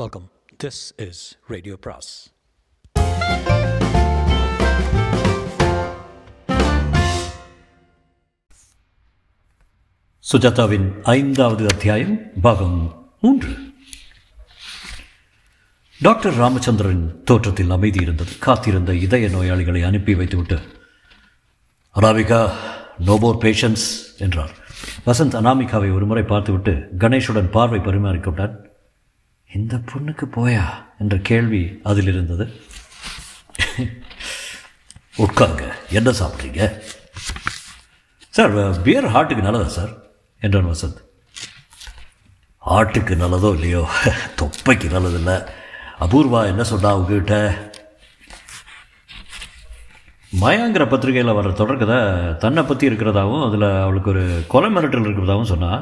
Welcome. This is Radio Pras. சுஜாதாவின் 5வது அத்தியாயம் பாகம் 3. டாக்டர் ராமச்சந்திரன் தோற்றத்தில் அமைதி இருந்தது. காத்திருந்த இதய நோயாளிகளை அனுப்பி வைத்துவிட்டு, அனாமிகா, நோ மோர் பேஷன்ஸ் என்றார். வசந்த் அனாமிகாவை ஒரு முறை பார்த்துவிட்டு கணேஷுடன் பார்வை பரிமாறிக்கொண்டான். இந்த பொண்ணுக்கு போயா என்ற கேள்வி அதில் இருந்தது. உட்காருங்க, என்ன சாப்பிட்றீங்க? சார், பியர் ஹார்ட்டுக்கு நல்லதா சார் என்றான் வசந்த். ஆட்டுக்கு நல்லதோ இல்லையோ தொப்பைக்கு நல்லதில்லை. அபூர்வா என்ன சொன்னா உங்ககிட்ட? மயாங்கிற பத்திரிகையில் வர்ற தொடர்கதை தன்னை பற்றி இருக்கிறதாகவும் அதில் அவளுக்கு ஒரு கொலை மிரட்டல் இருக்கிறதாகவும் சொன்னா.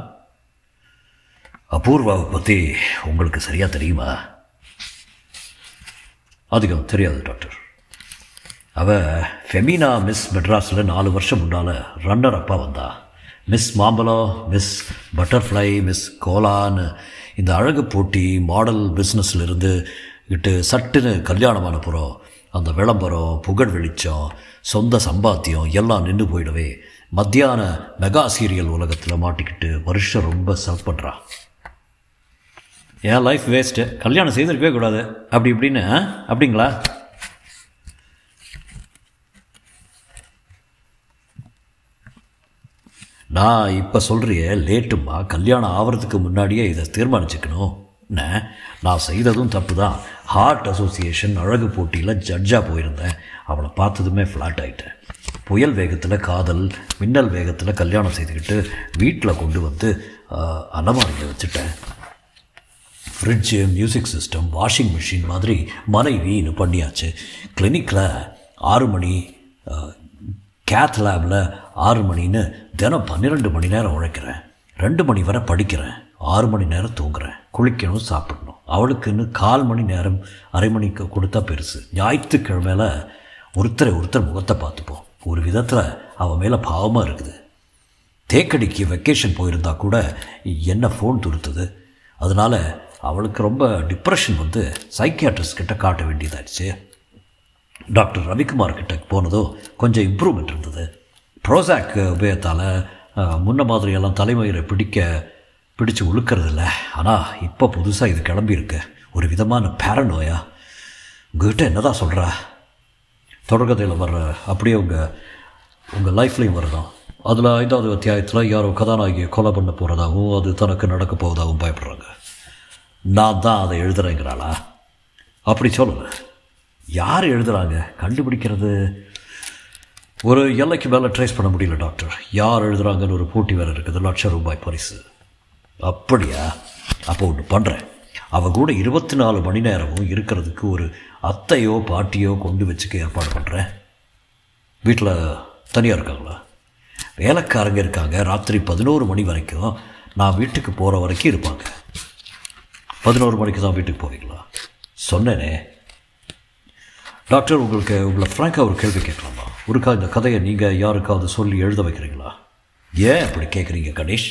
அபூர்வாவை பற்றி உங்களுக்கு சரியாக தெரியுமா? அதிகம் தெரியாது டாக்டர். அவள் ஃபெமினா மிஸ் மெட்ராஸில் 4 வருஷம் முன்னால் ரன்னர் அப்பாக வந்தா. மிஸ் மாம்பழம், மிஸ் பட்டர்ஃப்ளை, மிஸ் கோலான்னு இந்த அழகு போட்டி மாடல் பிஸ்னஸில் இருந்து கிட்டு சட்டுன்னு கல்யாணமான புறம் அந்த விளம்பரம், புகழ் வெளிச்சம், சொந்த சம்பாத்தியம் எல்லாம் நின்று போயிடவே மத்தியான மெகா சீரியல் உலகத்தில் மாட்டிக்கிட்டு வருஷம் ரொம்ப செலவு பண்ணுறா. ஏன் லைஃப் வேஸ்ட்டு, கல்யாணம் செய்திருக்கவே கூடாது அப்படி இப்படின்னு. அப்படிங்களா? நான் இப்போ சொல்கிறியே லேட்டும்மா, கல்யாணம் ஆகிறதுக்கு முன்னாடியே இதை தீர்மானிச்சுக்கணும். நான் செய்ததும் தப்பு தான். ஹார்ட் அசோசியேஷன் அழகு போட்டியில் ஜட்ஜாக போயிருந்தேன். அவளை பார்த்ததுமே ஃப்ளாட் ஆகிட்டேன். புயல் வேகத்தில் காதல், மின்னல் வேகத்தில் கல்யாணம் செய்துக்கிட்டு வீட்டில் கொண்டு வந்து அலமாரியில் வச்சுட்டேன். Fridge, music system, washing machine மாதிரி மனைவின்னு பண்ணியாச்சு. கிளினிக்கில் 6 மணி, கேத் லேபில் 6 மணின்னு தினம் 12 மணி நேரம் உழைக்கிறேன். 2 மணி வரை படிக்கிறேன், 6 மணி நேரம் தூங்குறேன். குளிக்கணும், சாப்பிடணும். அவளுக்குன்னு 1/4 மணி நேரம், அரை மணிக்கு கொடுத்தா பெருசு. ஞாயிற்றுக்கிழமையில் ஒருத்தர் முகத்தை பார்த்துப்போம். ஒரு விதத்தில் அவன் மேலே பாவமாக இருக்குது. தேக்கடிக்கு வெக்கேஷன் போயிருந்தா கூட என்ன ஃபோன் துருத்துது. அதனால் அவளுக்கு ரொம்ப டிப்ரெஷன் வந்து சைக்கியாட்ரிஸ்ட் கிட்ட காட்ட வேண்டியதாகிடுச்சு. டாக்டர் ரவிக்குமார் கிட்ட போனதோ கொஞ்சம் இம்ப்ரூவ்மெண்ட் இருந்தது. ப்ரோசாக் உபயத்தால் முன்ன மாதிரியெல்லாம் தலைமயிரை பிடிச்சு உழுக்கிறதில்ல. ஆனால் இப்போ புதுசாக இது கிளம்பியிருக்கு, ஒரு விதமான பேரனோயா. உங்ககிட்ட என்ன தான் சொல்கிறா? தொடர்கதையில் வர்ற அப்படியே உங்கள் லைஃப்லையும் வரணும். அதில் 5வது அத்தியாயத்தில் யாரோ கதாநாயகியை கொலை பண்ண போகிறதாகவும் அது தனக்கு நடக்க போவதாகவும் பயப்படுறாங்க. நான் தான் அதை எழுதுறேங்கிறாளா? அப்படி சொல்லுங்க. யார் எழுதுகிறாங்க கண்டுபிடிக்கிறது ஒரு எல்லைக்கு மேலே ட்ரேஸ் பண்ண முடியல டாக்டர். யார் எழுதுகிறாங்கன்னு ஒரு போட்டி வேறு இருக்குது, ₹1,00,000 பரிசு. அப்படியா? அப்போ ஒன்று பண்ணுறேன். அவள் கூட 24 மணி நேரமும் இருக்கிறதுக்கு ஒரு அத்தையோ பாட்டியோ கொண்டு வச்சுக்க ஏற்பாடு பண்ணுறேன். வீட்டில் தனியாக இருக்காங்களா? வேலைக்காரங்க இருக்காங்க. ராத்திரி 11 மணி வரைக்கும் நான் வீட்டுக்கு போகிற வரைக்கும் இருப்பாங்க. 11 மணிக்கு தான் வீட்டுக்கு போவீங்களா? சொன்னேனே டாக்டர். உங்களை ஃப்ராங்காக ஒரு கேள்வி கேட்கலாமா? ஒருக்கா இந்த கதையை நீங்கள் யாருக்காவது சொல்லி எழுத வைக்கிறீங்களா? ஏன் அப்படி கேட்குறீங்க கணேஷ்?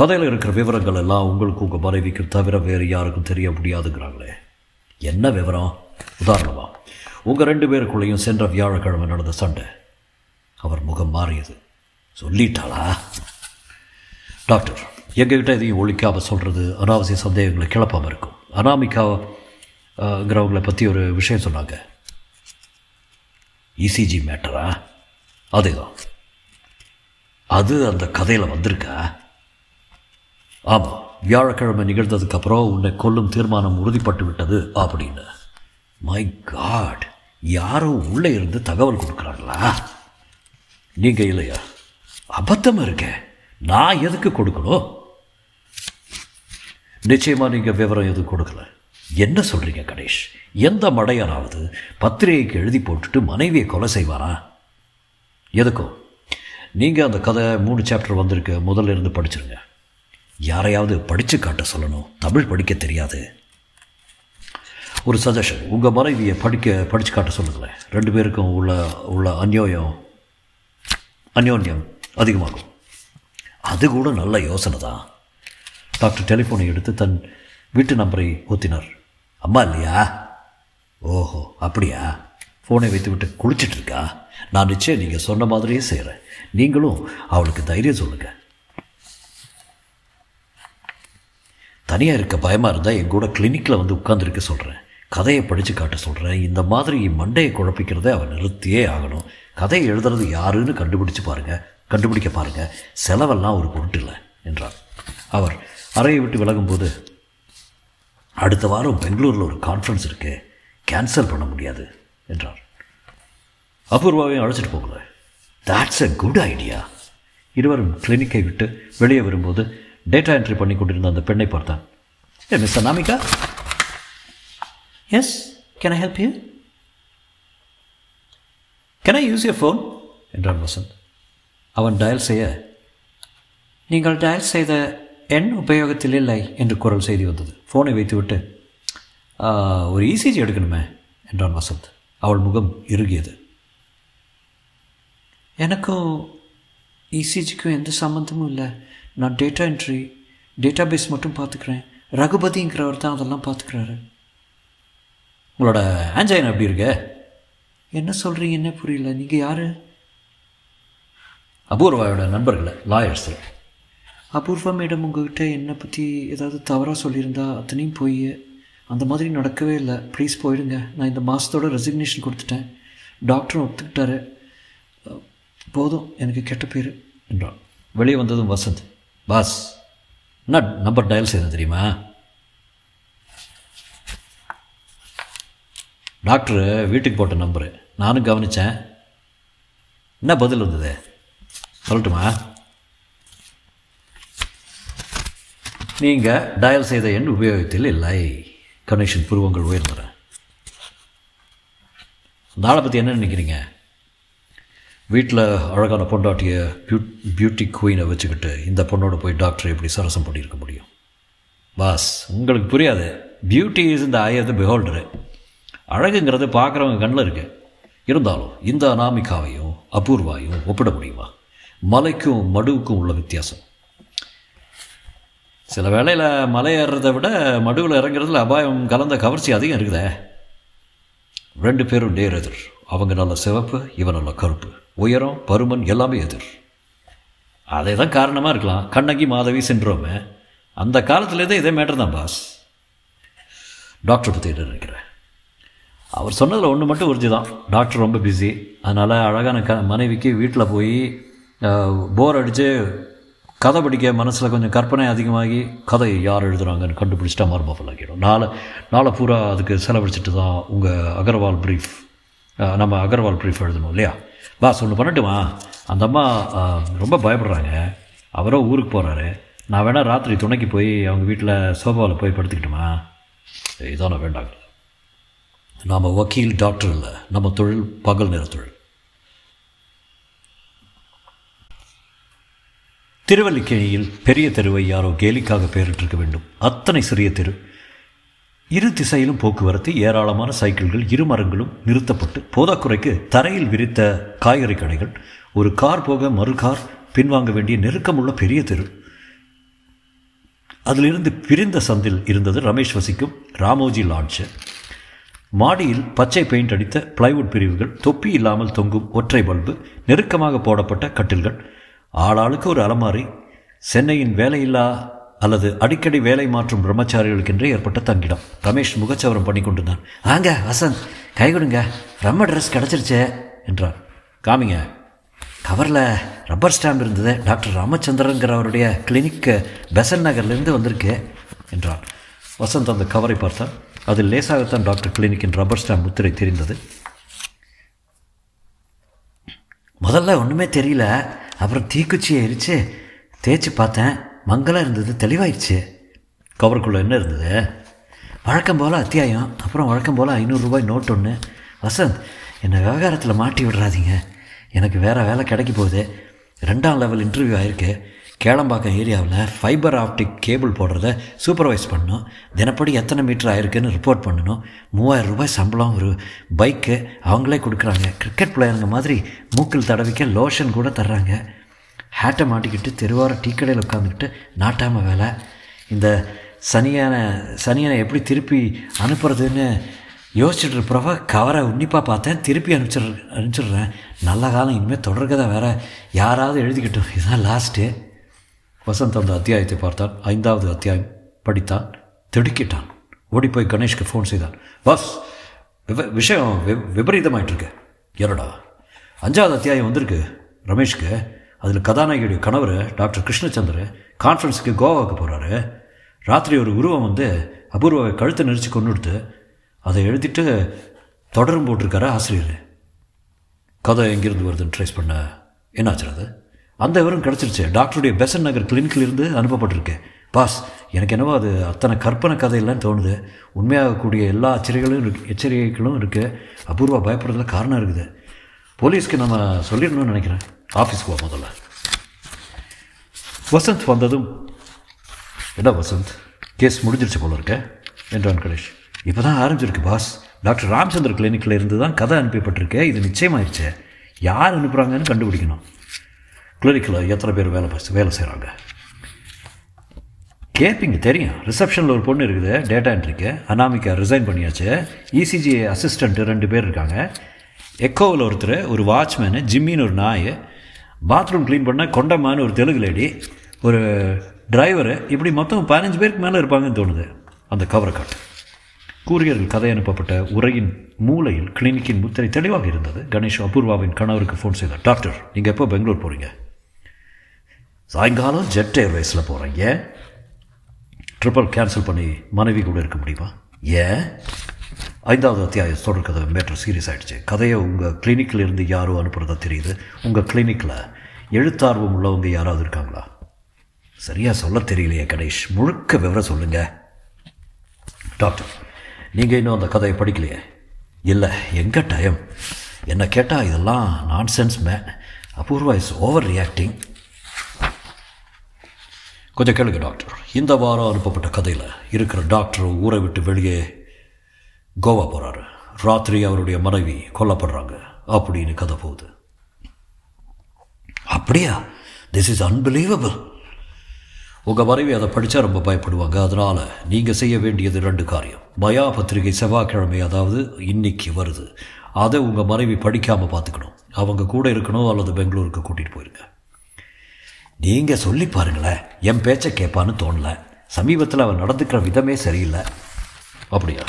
கதையில் இருக்கிற விவரங்கள் எல்லாம் உங்களுக்கு உங்கள் மனைவிக்கு தவிர வேறு யாருக்கும் தெரிய முடியாதுங்கிறாங்களே. என்ன விவரம்? உதாரணமாக உங்கள் 2 பேருக்குள்ளேயும் சென்ற வியாழக்கிழமை நடந்த சண்டை. அவர் முகம் மாறியது. சொல்லிட்டாளா? டாக்டர், எங்ககிட்ட இதையும் ஒழிக்காமல் சொல்கிறது அனாவசிய சந்தேகங்களை கிளப்பாமல் இருக்கும். அனாமிகாங்கிறவங்களை பற்றி ஒரு விஷயம் சொன்னாங்க. இசிஜி மேட்டரா? அதே தான். அது அந்த கதையில் வந்திருக்கா? ஆமாம், வியாழக்கிழமை நிகழ்ந்ததுக்கப்புறம் உன்னை கொல்லும் தீர்மானம் உறுதிப்பட்டு விட்டது அப்படின்னு. மை காட், யாரும் உள்ளே இருந்து தகவல் கொடுக்குறாங்களா? நீங்கள் இல்லையா? அபத்தமாக இருக்க, நான் எதுக்கு கொடுக்கணும்? நிச்சயமாக நீங்கள் விவரம் எதுவும் கொடுக்கல. என்ன சொல்கிறீங்க கணேஷ்? எந்த மடையானாவது பத்திரிகைக்கு எழுதி போட்டுட்டு மனைவியை கொலை செய்வாரா? எதுக்கும் நீங்கள் அந்த கதை 3 சாப்டர் வந்திருக்கு, முதல்ல இருந்து படிச்சுருங்க. யாரையாவது படித்து காட்ட சொல்லணும், தமிழ் படிக்க தெரியாது. ஒரு சஜஷன், உங்கள் மனைவியை படித்து காட்ட சொல்லுங்களேன். 2 பேருக்கும் உள்ள அந்யோன்யம் அதிகமாகும். அது கூட நல்ல யோசனை தான். டாக்டர் டெலிஃபோனை எடுத்து தன் வீட்டு நம்பரை ஊற்றினார். அம்மா இல்லையா? ஓஹோ, அப்படியா? ஃபோனை வைத்து விட்டு குளிச்சுட்டு இருக்கா? நான் நிச்சயம் நீங்கள் சொன்ன மாதிரியே செய்கிறேன். நீங்களும் அவளுக்கு தைரியம் சொல்லுங்க. தனியாக இருக்க பயமாக இருந்தால் என் கூட கிளினிக்கில் வந்து உட்காந்துருக்க சொல்கிறேன். கதையை படித்து காட்ட சொல்கிறேன். இந்த மாதிரி மண்டையை குழப்பிக்கிறத அவன் நிறுத்தியே ஆகணும். கதையை எழுதுறது யாருன்னு கண்டுபிடிக்க பாருங்கள். செலவெல்லாம் ஒரு பொருட்டு இல்லை என்றார். அவர் அறையை விட்டு விலகும்போது, அடுத்த வாரம் பெங்களூரில் ஒரு கான்ஃபரன்ஸ் இருக்குது, கேன்சல் பண்ண முடியாது என்றார். அபூர்வாவையும் அழைச்சிட்டு போகல. That's a good idea. இருவரும் கிளினிக்கை விட்டு வெளியே வரும்போது டேட்டா என்ட்ரி பண்ணி கொண்டிருந்த அந்த பெண்ணை பார்த்தான். ஏ miss Anamika? Yes, can I help you? Can I use your phone என்றான் வசந்த். அவன் டயல் செய்ய, நீங்கள் டயல் செய்த எண் உபயோகத்தில் இல்லை என்று குரல் செய்தி வந்தது. ஃபோனை வைத்துவிட்டு, ஒரு இசிஜி எடுக்கணுமே என்றான் வசந்த். அவள் முகம் இறுகியது. எனக்கும் இசிஜிக்கும் எந்த சம்மந்தமும் இல்லை. நான் டேட்டா என்ட்ரி, டேட்டா பேஸ் மட்டும் பார்த்துக்கிறேன். ரகுபதிங்கிறவர் தான் அதெல்லாம் பார்த்துக்கிறாரு. உங்களோட ஆஞ்சைன் எப்படி இருக்கு? என்ன சொல்கிறீங்க, என்ன புரியல. நீங்கள் யார்? அபூர்வாவோட நண்பர்களை, லாயர்ஸ். அபூர்வா மேடம் உங்ககிட்ட என்னை பற்றி ஏதாவது தவறாக சொல்லியிருந்தா அத்தனையும் போய், அந்த மாதிரி நடக்கவே இல்லை. ப்ளீஸ் போயிடுங்க. நான் இந்த மாதத்தோட ரெசிக்னேஷன் கொடுத்துட்டேன். டாக்டரும் ஒத்துக்கிட்டாரு. போதும், எனக்கு கெட்ட பேர் என்றான். வெளியே வந்ததும் வசந்த், பாஸ் என்ன நம்பர் டயல் செய்த தெரியுமா? டாக்டரு வீட்டுக்கு போட்ட நம்பரு நானும் கவனித்தேன். என்ன பதில் வந்தது சொல்லட்டுமா? நீங்கள் டயல் செய்த எண் உபயோகத்தில் இல்லை. கனெக்ஷன் புருவங்கள் உயர்ந்தன. அந்த ஆளை பற்றி என்ன நினைக்கிறீங்க? வீட்டில் அழகான பொண்டாட்டிய பியூட்டி குயினை வச்சுக்கிட்டு இந்த பொண்ணோடு போய் டாக்டரை எப்படி சரசம் பண்ணியிருக்க முடியும்? பாஸ், உங்களுக்கு புரியாது. பியூட்டி இஸ் இந்த ஐ ஆஃப் தி பிஹோல்டரு. அழகுங்கிறது பார்க்குறவங்க கண்ணில் இருக்குது. இருந்தாலும் இந்த அனாமிகாவையும் அபூர்வாயும் ஒப்பிட முடியுமா? மலைக்கும் மடுவுக்கும் உள்ள வித்தியாசம். சில வேளையில் மலை ஏறுறதை விட மடுவில் இறங்குறதுல அபாயம் கலந்த கவர்ச்சி அதிகம் இருக்குதே. ரெண்டு பேரும் நேர் எதிர். அவங்க நல்ல சிவப்பு, இவன் நல்ல கருப்பு. உயரம், பருமன் எல்லாமே எதிர். அதே தான் காரணமாக இருக்கலாம் கண்ணகி மாதவி சின்ரோம். அந்த காலத்துலேருந்தே இதே மேட்டர் தான். பாஸ், டாக்டர் பற்றி என்ன நினைக்கிறேன்? அவர் சொன்னதில் ஒன்று மட்டும் உறுதிதான். டாக்டர் ரொம்ப பிஸி. அதனால் அழகான மனைவிக்கு வீட்டில் போய் போர் அடித்து கதை படிக்க மனசில் கொஞ்சம் கற்பனை அதிகமாகி கதை யார் எழுதுகிறாங்கன்னு கண்டுபிடிச்சிட்டா மார்பல் ஆகிடும். நாளை பூரா அதுக்கு செலவழிச்சிட்டு தான் உங்கள் நம்ம அகர்வால் ப்ரீஃப் எழுதணும் இல்லையா? பாஸ், ஒன்று பண்ணட்டுமா? அந்த அம்மா ரொம்ப பயப்படுறாங்க. அவரோ ஊருக்கு போகிறாரு. நான் வேணால் ராத்திரி துணைக்கு போய் அவங்க வீட்டில் சோபாவில் போய் படுத்துக்கிட்டோமா? இதான வேண்டாங்க. நாம் வக்கீல், டாக்டர் இல்லை. நம்ம தொழில் பகல் நேர தொழில். திருவல்லிக்கேணியில் பெரிய தெருவை யாரோ கேலிக்காக பெயரிட்டிருக்க வேண்டும். அத்தனை சிறிய தெரு. இரு திசையிலும் போக்குவரத்து, ஏராளமான சைக்கிள்கள், இரு மரங்களும் நிறுத்தப்பட்டு, போதாக்குறைக்கு தரையில் விரித்த காய்கறி கடைகள், ஒரு கார் போக மறு கார், பின்வாங்க வேண்டிய நெருக்கமுள்ள பெரிய தெரு. அதிலிருந்து பிரிந்த சந்தில் இருந்தது ரமேஷ் வசிக்கும் ராமோஜி லான்ஸ். மாடியில் பச்சை பெயிண்ட் அடித்த பிளைவுட் பிரிவுகள், தொப்பி இல்லாமல் தொங்கும் ஒற்றை பல்பு, நெருக்கமாக போடப்பட்ட கட்டில்கள், ஆளாளுக்கு ஒரு அலமாரி, சென்னையின் வேலையில்லா அல்லது அடிக்கடி வேலை மாற்றும் பிரம்மச்சாரிகளுக்கென்றே ஏற்பட்ட தங்கிடம். ரமேஷ் முகச்சவரம் பண்ணி கொண்டிருந்தான். ஆங்க வசந்த், கை கொடுங்க, பிரம்ம ட்ரெஸ் கிடச்சிருச்சே என்றார். காமிங்க. கவரில் ரப்பர் ஸ்டாம்ப் இருந்தது. டாக்டர் ராமச்சந்திரங்கிறவருடைய கிளினிக்கு பெசன் நகர்லேருந்து வந்திருக்கு என்றார். வசந்த் அந்த கவரை பார்த்தான். அது லேசாகத்தான் டாக்டர் கிளினிக்கின் ரப்பர் ஸ்டாம்ப் முத்திரை தெரிந்தது. முதல்ல ஒன்றுமே தெரியல. அப்புறம் தீக்குச்சியை எரிச்சு தேய்ச்சி பார்த்தேன். மங்களாக இருந்தது, தெளிவாயிடுச்சு. கவருக்குள்ளே என்ன இருந்தது? வழக்கம் போல் அத்தியாயம், அப்புறம் வழக்கம் போல் ₹500 நோட் ஒன்று. வசந்த், என்னை விவகாரத்தில் மாட்டி விடுறாதீங்க. எனக்கு வேறு வேலை கிடைக்க போகுது. 2ஆம் லெவல் இன்டர்வியூ ஆகிருக்கு. கேளம்பாக்கம் ஏரியாவில் ஃபைபர் ஆப்டிக் கேபிள் போடுறத சூப்பர்வைஸ் பண்ணணும். தினப்படி எத்தனை மீட்டர் ஆயிருக்குன்னு ரிப்போர்ட் பண்ணணும். ₹3000 சம்பளம், ஒரு பைக்கு அவங்களே கொடுக்குறாங்க. கிரிக்கெட் பிளேயருங்க மாதிரி மூக்கில் தடவிக்க லோஷன் கூட தர்றாங்க. ஹேட்டை மாட்டிக்கிட்டு தெருவார டீ கடையில் உட்காந்துக்கிட்டு நாட்டாமல் வேலை. இந்த சனியனை எப்படி திருப்பி அனுப்புறதுன்னு யோசிச்சுட்டு இருப்பறப்ப கவரை உன்னிப்பாக பார்த்தேன். திருப்பி அனுப்பிச்சிடுறேன். நல்ல காலம், இனிமேல் தொடர்கதை வேறு யாராவது எழுதிக்கிட்டோம். இதுதான் லாஸ்ட்டு. வசந்த் அந்த அத்தியாயத்தை பார்த்தான். 5வது அத்தியாயம் படித்தான். திடுக்கிட்டான். ஓடிப்போய் கணேஷ்க்கு ஃபோன் செய்தான். பஸ் விஷயம் விபரீதமாயிட்ருக்கு. என்னடா? 5வது அத்தியாயம் வந்திருக்கு ரமேஷ்க்கு. அதில் கதாநாயகியுடைய கணவர் டாக்டர் கிருஷ்ணச்சந்தர் கான்ஃபரன்ஸுக்கு கோவாவுக்கு போகிறாரு. ராத்திரி ஒரு உருவம் வந்து அபூர்வாவை கழுத்தை நெரிச்சு கொண்டுடுத்து. அதை எழுதிட்டு தொடரும் போட்டிருக்காரு ஆசிரியர். கதை எங்கேருந்து வருதுன்னு ட்ரேஸ் பண்ண என்னாச்சு? அது அந்த விவரம் கிடச்சிருச்சு. டாக்டருடைய பெசன் நகர் கிளினிக்கிலிருந்து அனுப்பப்பட்டிருக்கு. பாஸ், எனக்கு என்னவோ அது அத்தனை கற்பனை கதையில்லாம் தோணுது. உண்மையாகக்கூடிய எல்லா எச்சரிக்கைகளும் இருக்குது. அபூர்வா பயப்படுறதுல காரணம் இருக்குது. போலீஸ்க்கு நம்ம சொல்லிடணும்னு நினைக்கிறேன். ஆஃபீஸ்க்கு வா முதல்ல. வசந்த் வந்ததும், என்ன வசந்த், கேஸ் முடிஞ்சிருச்சு போல இருக்க என்றான் கணேஷ். இப்போ தான் ஆரம்பிச்சிருக்கு பாஸ். டாக்டர் ராமச்சந்தர் கிளினிக்கில் இருந்து தான் கதை அனுப்பப்பட்டிருக்கு. இது நிச்சயமாகிடுச்சு. யார் அனுப்புகிறாங்கன்னு கண்டுபிடிக்கணும். கிளினிக்கில் எத்தனை பேர் வேலை செய்கிறாங்க கேட்பீங்க தெரியும். ரிசப்ஷனில் ஒரு பொண்ணு இருக்குது, டேட்டா என்ட்ரிக்கு. அனாமிக்கா ரிசைன் பண்ணியாச்சு. இசிஜி அசிஸ்டண்ட்டு 2 பேர் இருக்காங்க. எக்கோவில் ஒருத்தர், ஒரு வாட்ச்மேனு, ஜிம்மின்னு ஒரு நாய், பாத்ரூம் க்ளீன் பண்ண கொண்டம்மான்னு ஒரு தெலுங்கு லேடி, ஒரு டிரைவரு. இப்படி மொத்தம் 15 பேருக்கு மேலே இருப்பாங்கன்னு தோணுது. அந்த கவரை காட்டு. கூரியர்கள் கதை அனுப்பப்பட்ட உரையின் மூலையில் கிளினிக்கின் முத்திரை தெளிவாக இருந்தது. கணேஷ் அபூர்வாவின் கணவருக்கு ஃபோன் செய்தார். டாக்டர், நீங்கள் எப்போ பெங்களூர் போகிறீங்க? சாயங்காலம் ஜெட் ஏர்வேஸில் போகிறீங்க. ட்ரிப்பல் கேன்சல் பண்ணி மனைவி கூட இருக்க முடியுமா? ஏன்? 5வது அத்தியாயம் தொடர் கதை மேட்டர் சீரியஸ் ஆகிடுச்சு. கதையை உங்கள் கிளினிக்கில் இருந்து யாரோ அனுப்புகிறதா தெரியுது. உங்கள் கிளினிக்கில் எழுத்தார்வம் உள்ளவங்க யாராவது இருக்காங்களா? சரியாக சொல்ல தெரியலையே கணேஷ், முழுக்க விவரம் சொல்லுங்கள். டாக்டர், நீங்கள் இன்னும் அந்த கதையை படிக்கலையே? இல்லை, எங்கே டைம்? என்னை கேட்டால் இதெல்லாம் nonsense man. Apoorva is overreacting. கொஞ்சம் கேளுங்க டாக்டர். இந்த வாரம் அனுப்பப்பட்ட கதையில் இருக்கிற டாக்டர் ஊரை விட்டு வெளியே கோவா போகிறாரு. ராத்திரி அவருடைய மனைவி கொல்லப்படுறாங்க அப்படின்னு கதை போகுது. அப்படியா? This is unbelievable. உங்கள் மனைவி அதை படித்தா ரொம்ப பயப்படுவாங்க. அதனால் நீங்கள் செய்ய வேண்டியது 2 காரியம். மயா பத்திரிகை செவ்வாய்க்கிழமை, அதாவது இன்னைக்கு வருது. அதை உங்கள் மனைவி படிக்காமல் பார்த்துக்கணும். அவங்க கூட இருக்கணும் அல்லது பெங்களூருக்கு கூட்டிகிட்டு போயிருங்க. நீங்கள் சொல்லி பாருங்களேன், என் பேச்சை கேட்பான்னு தோணலை. சமீபத்தில் அவன் நடந்துக்கிற விதமே சரியில்லை. அப்படியா?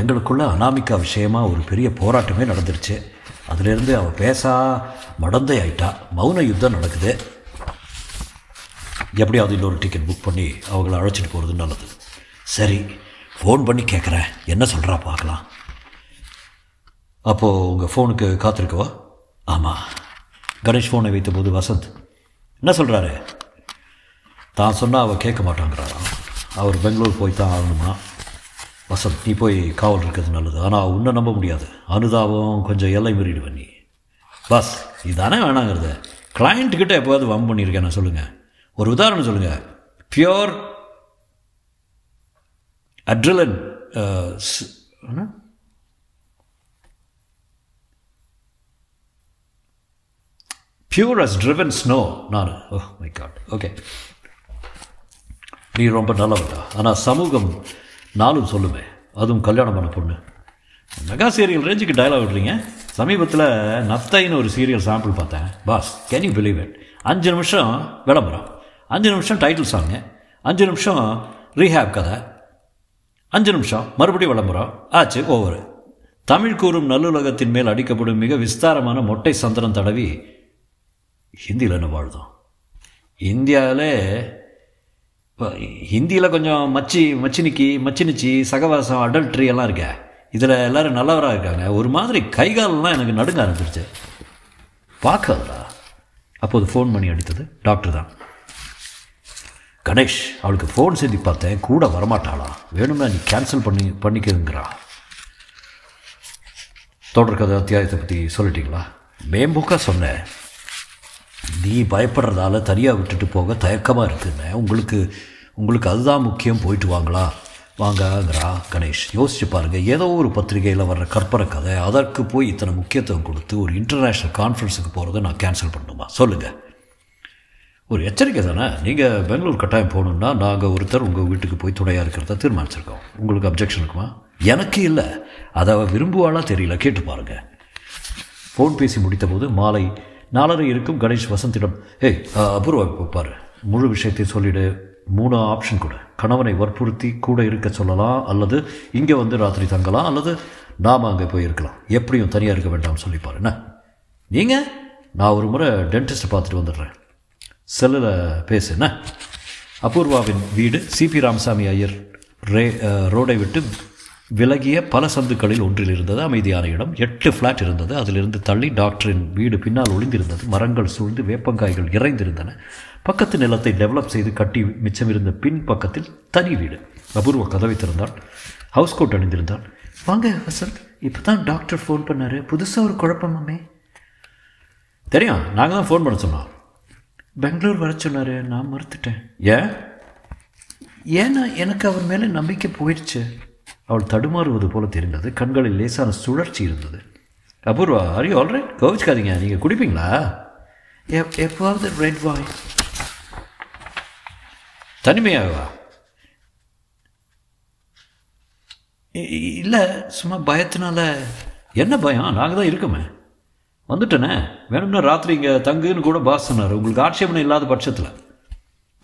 எங்களுக்குள்ள அனாமிக்கா விஷயமாக ஒரு பெரிய போராட்டமே நடந்துருச்சு. அதிலிருந்து அவன் பேசா மடந்தை ஆயிட்டா. மௌன யுத்தம் நடக்குது. எப்படியாவது இன்னொரு டிக்கெட் புக் பண்ணி அவங்கள அழைச்சிட்டு போகிறது நல்லது. சரி, ஃபோன் பண்ணி கேட்குறேன், என்ன சொல்கிறா பார்க்கலாம். அப்போது உங்கள் ஃபோனுக்கு காத்திருக்கவா? ஆமாம். கணேஷ் ஃபோனை வைத்தபோது வசந்த் என்ன சொல்கிறாரு? தான் சொன்னால் அவள் கேட்க மாட்டாங்கிறாராம். அவர் பெங்களூர் போய் தான் ஆகணுமா? வசந்த், நீ போய் காவல் இருக்கிறது நல்லது. ஆனால் உன்னை நம்ப முடியாது. அனுதாபம் கொஞ்சம் எல்லை மீறிடுவேன் நீ. பஸ் இதுதானே வேணாங்கிறது. கிளைண்ட்டுக்கிட்ட எப்போது வம் பண்ணியிருக்கேன் நான்? சொல்லுங்கள், ஒரு உதாரணம் சொல்லுங்கள். பியோர் அட்ரிலன் pure as driven snow. நான் oh my god, okay. நீ ரொம்ப நல்லவடா. ஆனால் சமூகம் நாளும் சொல்லுமே, அதுவும் கல்யாணமான பொண்ணு. மெகா சீரியல் ரேஞ்சுக்கு டயலாக் விடுறீங்க. சமீபத்தில் நத்தைன்னு ஒரு சீரியல் சாம்பிள் பார்த்தேன் boss. Can you believe it? 5 நிமிஷம் விளம்பரம், 5 நிமிஷம் டைட்டில் சாங்கு, 5 நிமிஷம் ரீஹேப் கதை, 5 நிமிஷம் மறுபடியும் விளம்பரம் ஆச்சு ஓவர். தமிழ் கூறும் நல்லுலகத்தின் மேல் அடிக்கப்படும் மிக விஸ்தாரமான மொட்டை சந்தனம் தடவி ஹிந்தியில் என்ன வாழ்தான். இந்தியாவிலே இப்போ ஹிந்தியில் கொஞ்சம் மச்சினிச்சி சகவாசம், அடல்ட்ரி எல்லாம் இருக்கே. இதில் எல்லோரும் நல்லவராக இருக்காங்க. ஒரு மாதிரி கைகாலெலாம் எனக்கு நடுங்க ஆரம்பிச்சிருச்சு. பார்க்காதா? அப்போது ஃபோன் பண்ணி அடித்தது டாக்டர் தான். கணேஷ், அவளுக்கு ஃபோன் செஞ்சு பார்த்தேன், கூட வரமாட்டாளா. வேணும்னா நீ கேன்சல் பண்ணிக்கிறதுங்கிறா. தொடர்கதை அத்தியாயத்தை பற்றி சொல்லிட்டீங்களா? மேம்போக்காக சொன்னேன். நீ பயப்படுறதால தனியாக விட்டுட்டு போக தயக்கமாக இருக்குன்னு. உங்களுக்கு அதுதான் முக்கியம். போயிட்டு வாங்கங்கிறா. கணேஷ், யோசிச்சு பாருங்கள். ஏதோ ஒரு பத்திரிகையில் வர்ற கற்பனை கதை, அதற்கு போய் இத்தனை முக்கியத்துவம் கொடுத்து ஒரு இன்டர்நேஷ்னல் கான்ஃபரன்ஸுக்கு போகிறத நான் கேன்சல் பண்ணணுமா? சொல்லுங்கள். ஒரு எச்சரிக்கை தானே. நீங்கள் பெங்களூர் கட்டாயம் போகணுன்னா நாங்கள் ஒருத்தர் உங்கள் வீட்டுக்கு போய் துணையாக இருக்கிறத தீர்மானிச்சிருக்கோம். உங்களுக்கு அப்ஜெக்ஷன் இருக்குமா? எனக்கு இல்லை. அதை அவள் விரும்புவாளாக தெரியல, கேட்டு பாருங்கள். ஃபோன் பேசி முடித்தபோது மாலை 4:30 இருக்கும் கணேஷ் வசந்திடம், ஏய் அபூர்வா பாரு, முழு விஷயத்தையும் சொல்லிவிடு. 3 ஆப்ஷன் கூட, கணவனை வற்புறுத்தி கூட இருக்க சொல்லலாம், அல்லது இங்கே வந்து ராத்திரி தங்கலாம், அல்லது நாம் அங்கே போய் இருக்கலாம். எப்படியும் தனியாக இருக்க வேண்டாம்னு சொல்லிப்பாரு. என்ன நீங்கள்? நான் ஒரு முறை டென்டிஸ்ட்டை பார்த்துட்டு வந்துடுறேன், செல்லில் பேசுண்ணா. அபூர்வாவின் வீடு சிபி ராமசாமி ஐயர் ரோடை விட்டு விலகிய பல சந்துக்களில் ஒன்றில் இருந்தது. அமைதியான இடம். 8 ஃப்ளாட் இருந்தது. அதிலிருந்து தள்ளி டாக்டரின் வீடு பின்னால் ஒளிந்திருந்தது. மரங்கள் சூழ்ந்து வேப்பங்காய்கள் இறைந்திருந்தன. பக்கத்து நிலத்தை டெவலப் செய்து கட்டி மிச்சமிருந்த பின் பக்கத்தில் தனி வீடு. அபூர்வ கதவை திறந்தாள். House code அணிந்திருந்தாள். வாங்க வசந்த், இப்போ தான் டாக்டர் ஃபோன் பண்ணார். புதுசாக ஒரு குழப்பமாமே. தெரியும், நாங்கள் தான் ஃபோன் பண்ண சொன்னோம். பெங்களூர் வர சொன்னார், நான் மறுத்துட்டேன். ஏன்னா எனக்கு அவர் மேலே நம்பிக்கை போயிடுச்சு. அவள் தடுமாறுவது போல தெரிந்தது. கண்களில் லேசான சுழற்சி இருந்தது. Apoorva, are you alright? கோவிச்சுக்காதீங்க. நீங்கள் குடிப்பீங்களா? எப்பாவது ரெட் வாய். தனிமையாகவா? இல்லை, சும்மா பயத்தினால. என்ன பயம்? நாங்கள் தான் இருக்கோமே. வந்துட்டேனே, வேணும்னா ராத்திரி இங்கே தங்குன்னு கூட பாஸ் சொன்னார், உங்களுக்கு ஆட்சேபனை இல்லாத பட்சத்தில்.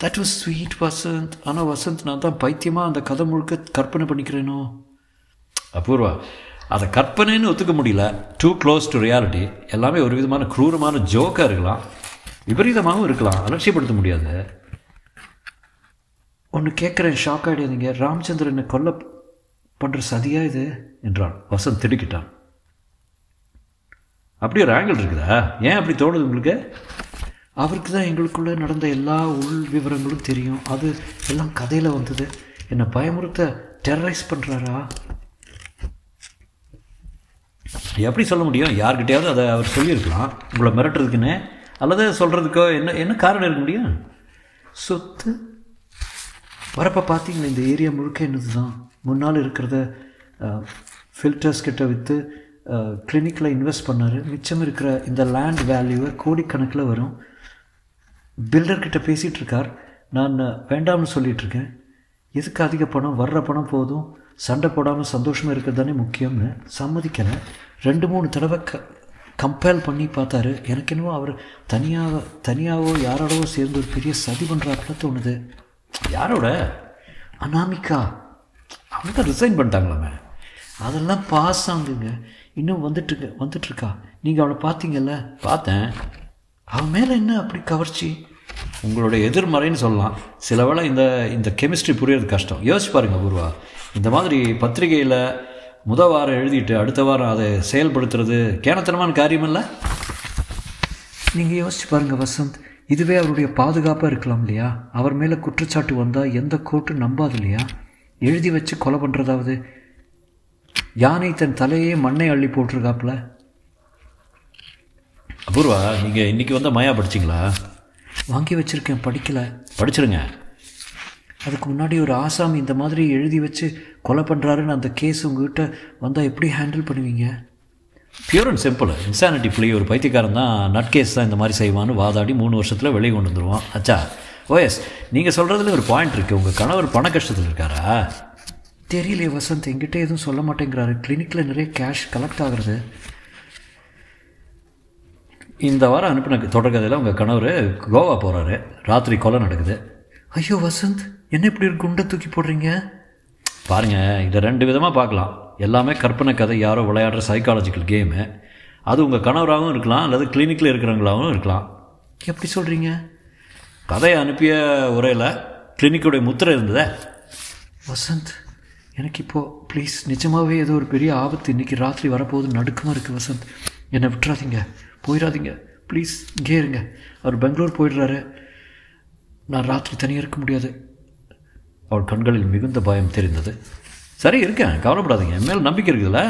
That was sweet Vasanth. ஆனால் வசந்த், நான் தான் பைத்தியமாக அந்த கதை முழுக்க கற்பனை பண்ணிக்கிறேனோ? அபூர்வா, அதை கற்பனைன்னு ஒத்துக்க முடியல. Too close to reality. எல்லாமே ஒரு விதமான க்ரூரமான ஜோக்காக இருக்கலாம், விபரீதமாகவும் இருக்கலாம். அலட்சியப்படுத்த முடியாது. ஒன்று கேட்குறேன், ஷாக் ஆகிடாதீங்க. ராமச்சந்திரனை கொல்ல பண்ணுற சதியா இது என்றான். வசந்த் திடுக்கிட்டான். அப்படி ஒரு ஆங்கிள் இருக்குதா? ஏன் அப்படி தோணுது உங்களுக்கு? அவருக்கு தான் எங்களுக்குள்ளே நடந்த எல்லா உள் விவரங்களும் தெரியும். அது எல்லாம் கதையில் வந்தது. என்னை பயமுறுத்த டெரரைஸ் பண்ணுறாரா? எப்படி சொல்ல முடியும்? யார்கிட்டையாவது அதை அவர் சொல்லியிருக்கலாம், உங்களை மிரட்டுறதுக்குன்னு. அல்லது சொல்கிறதுக்கோ என்ன என்ன காரணம் இருக்க முடியும்? சொத்து வரப்போ பார்த்தீங்களா, இந்த ஏரியா முழுக்க என்னது தான். முன்னால் இருக்கிறத ஃபில்டர்ஸ் கிட்ட விற்று கிளினிக்கில் இன்வெஸ்ட் பண்ணார். மிச்சம் இருக்கிற இந்த லேண்ட் வேல்யூவை கோடிக்கணக்கில் வரும். பில்டர்கிட்ட பேசிகிட்டு இருக்கார். நான் வேண்டாம்னு சொல்லிகிட்ருக்கேன். எதுக்கு அதிக பணம்? வர்ற பணம் போதும். சண்டை போடாமல் சந்தோஷமாக இருக்கிறது தானே முக்கியம்னு சம்மதிக்கலை. 2-3 தடவை கம்பேர் பண்ணி பார்த்தாரு. எனக்கு என்னவோ அவர் தனியாகவோ யாரோடவோ சேர்ந்து ஒரு பெரிய சதி பண்ணுறாருன்னு தோணுது. யாரோட? அனாமிகா. அவங்க தான் ரிசைன் பண்ணிட்டாங்களாமே. அதெல்லாம் பாஸ் ஆகுங்க. இன்னும் வந்துட்டுருக்கா. நீங்கள் அவளை பார்த்தீங்கல்ல? பார்த்தேன். அவன் மேலே என்ன அப்படி கவர்ச்சி? உங்களோட எதிர்மறைன்னு சொல்லலாம். சில வேளை இந்த கெமிஸ்ட்ரி புரியறது கஷ்டம். யோசிச்சு பாருங்கள் அபூர்வா. இந்த மாதிரி பத்திரிகையில் முதல் வாரம் எழுதிட்டு அடுத்த வாரம் அதை செயல்படுத்துறது கேனத்தனமான காரியம் இல்லை. நீங்கள் யோசிச்சு பாருங்கள் வசந்த், இதுவே அவருடைய பாதுகாப்பாக இருக்கலாம் இல்லையா? அவர் மேலே குற்றச்சாட்டு வந்தால் எந்த கோர்ட்டும் நம்பாது இல்லையா? எழுதி வச்சு கொலை பண்ணுறதாவது. யானை தன் தலையே மண்ணை அள்ளி போட்டிருக்காப்புல. அபூர்வா, நீங்கள் இன்றைக்கி வந்த மாயா படிச்சிங்களா? வாங்கி வச்சுருக்கேன், படிக்கலை. படிச்சிருங்க. அதுக்கு முன்னாடி ஒரு ஆசாமி இந்த மாதிரி எழுதி வச்சு கொலை பண்ணுறாருன்னு அந்த கேஸ் உங்ககிட்ட வந்தால் எப்படி ஹேண்டில் பண்ணுவீங்க? Pure and simple. இன்சானிட்டி பிள்ளை. ஒரு பைத்தியக்காரன் தான் நட்கேஸ் தான் இந்த மாதிரி செய்வான்னு வாதாடி 3 வருஷத்தில் வெளியே கொண்டு வந்துடுவான். அச்சா ஓஎஸ், நீங்கள் சொல்கிறதுல ஒரு பாயிண்ட் இருக்குது. உங்கள் கணவர் பண கஷ்டத்தில் இருக்காரா? தெரியலையே வசந்த், எங்கிட்ட எதுவும் சொல்ல மாட்டேங்கிறாரு. கிளினிக்கில் நிறைய கேஷ் கலெக்ட் ஆகிறது. இந்த வாரம் அனுப்பின தொடர்கதையில் உங்கள் கணவர் கோவா போகிறாரு. ராத்திரி கொலை நடக்குது. ஐயோ வசந்த், என்ன இப்படி ஒரு குண்டை தூக்கி போடுறீங்க? பாருங்கள், இதை 2 விதமாக பார்க்கலாம். எல்லாமே கற்பனை கதை, யாரோ விளையாடுற சைக்காலஜிக்கல் கேமு. அது உங்கள் கணவராகவும் இருக்கலாம், அல்லது கிளினிக்கில் இருக்கிறவங்களாகவும் இருக்கலாம். எப்படி சொல்கிறீங்க? கதையை அனுப்பிய உரையில் கிளினிக்குடைய முத்திரை இருந்ததா? வசந்த், எனக்கு இப்போது ப்ளீஸ் நிஜமாகவே ஏதோ ஒரு பெரிய ஆபத்து இன்றைக்கி ராத்திரி வரப்போது. நடுக்கமாக இருக்குது வசந்த். என்னை விட்டுறாதீங்க, போயிடாதீங்க ப்ளீஸ். இங்கே இருங்க. அவர் பெங்களூர் போயிடுறாரு. நான் ராத்திரி தனியாக இருக்க முடியாது. அவள் கண்களில் மிகுந்த பயம் தெரிந்தது. சரி, இருக்கேன், கவலைப்படாதீங்க. என் மேலே நம்பிக்கை இருக்குதுல்ல?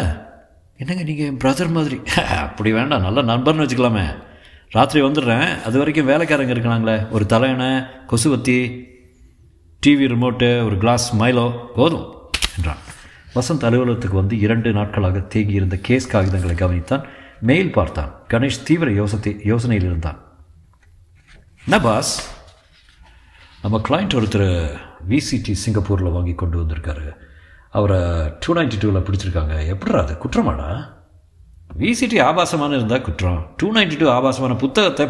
என்னங்க நீங்கள் என் பிரதர் மாதிரி? அப்படி வேண்டாம், நல்ல நண்பர்னு வச்சுக்கலாமே. ராத்திரி வந்துடுறேன். அது வரைக்கும் வேலைக்காரங்க இருக்கிறாங்களே, ஒரு தலையணை, கொசுவத்தி, டிவி ரிமோட்டு, ஒரு கிளாஸ் மைலோ போதும் என்றான். வசந்த் அலுவலகத்துக்கு வந்து 2 நாட்களாக தேங்கியிருந்த கேஸ் காகிதங்களை கவனித்தான். மெயில் பார்த்தான். கணேஷ் தீவிர யோசனையில் இருந்தான். என்ன பாஸ், நம்ம கிளைண்ட் ஒருத்தர் விசிடி சிங்கப்பூரில் வாங்கி கொண்டு வந்திருக்காரு. அவரை 292 பிடிச்சிருக்காங்க. எப்படா அது குற்றமாடா? விசிடி ஆபாசமான இருந்தால் குற்றம். 292 ஆபாசமான புத்தகத்தை,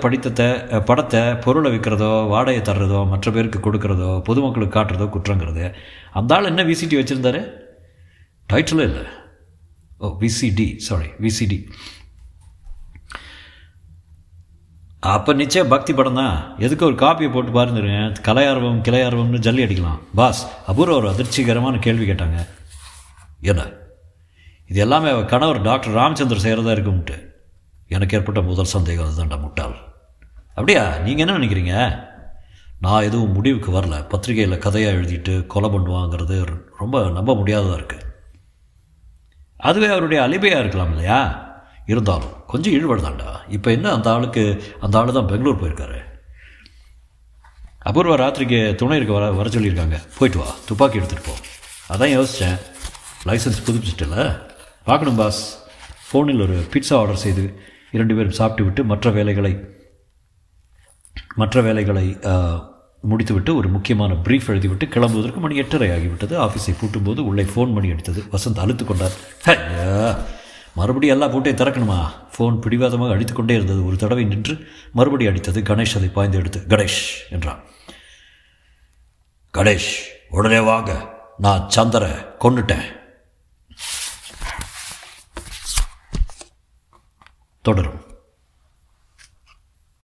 படத்தை, பொருளை விற்கிறதோ, வாடகை தர்றதோ, மற்ற பேருக்கு கொடுக்கறதோ, பொதுமக்களுக்கு காட்டுறதோ குற்றங்கிறது. அந்த ஆள் என்ன விசிடி வச்சுருந்தாரு? டைட்டிலே இல்லை. Oh, VCD, sorry, VCD. அப்போ நிச்சயம் பக்தி படம் தான். எதுக்கு ஒரு காப்பியை போட்டு பாருந்துருங்க. கலையார்வம் கிளையார்வம்னு ஜல்லி அடிக்கலாம். பாஸ், அபூர்வ ஒரு அதிர்ச்சிகரமான கேள்வி கேட்டாங்க. என்ன இது எல்லாமே அவள் கணவர் டாக்டர் ராமச்சந்திரன் செய்கிறதா இருக்கும்ட்டு எனக்கு ஏற்பட்ட முதல் சந்தேகம் அதுதான்டா முட்டாள். அப்படியா? நீங்கள் என்ன நினைக்கிறீங்க? நான் எதுவும் முடிவுக்கு வரல. பத்திரிகையில் கதையாக எழுதிட்டு கொலை பண்ணுவாங்கிறது ரொம்ப நம்ப முடியாததாக இருக்குது. அதுவே அவருடைய அலிபையாக இருக்கலாம் இல்லையா? இருந்தாலும் கொஞ்சம் இழுபடுதாண்டா. இப்போ என்ன அந்த ஆள் தான் பெங்களூர் போயிருக்காரு. அபூர்வ ராத்திரிக்கு துணை இருக்க வர சொல்லியிருக்காங்க. போயிட்டு வா, துப்பாக்கி எடுத்துகிட்டு போ. அதான் யோசித்தேன், லைசன்ஸ் புதுப்பிச்சிட்டில்ல? பார்க்கணும் பாஸ். ஃபோனில் ஒரு பிட்ஸா ஆர்டர் செய்து 2 பேரும் சாப்பிட்டு விட்டு மற்ற வேலைகளை முடித்துவிட்டு ஒரு முக்கியமான ப்ரீஃப் எழுதிவிட்டு கிளம்புவதற்கு மணி 8:30 ஆகிவிட்டது. ஆஃபீஸை பூட்டும்போது உள்ளே ஃபோன் மணி அடித்தது. வசந்த் அழுத்து கொண்டார். மறுபடியும் எல்லா பூட்டை திறக்கணுமா? ஃபோன் பிடிவாதமாக அடித்துக்கொண்டே இருந்தது. ஒரு தடவை நின்று மறுபடியும் அடித்தது. கணேஷ் அதை பாய்ந்து எடுத்து கணேஷ் என்றான். கணேஷ், உடனே வாங்க, நான் சந்திர கொண்டுட்டேன். தொடரும்.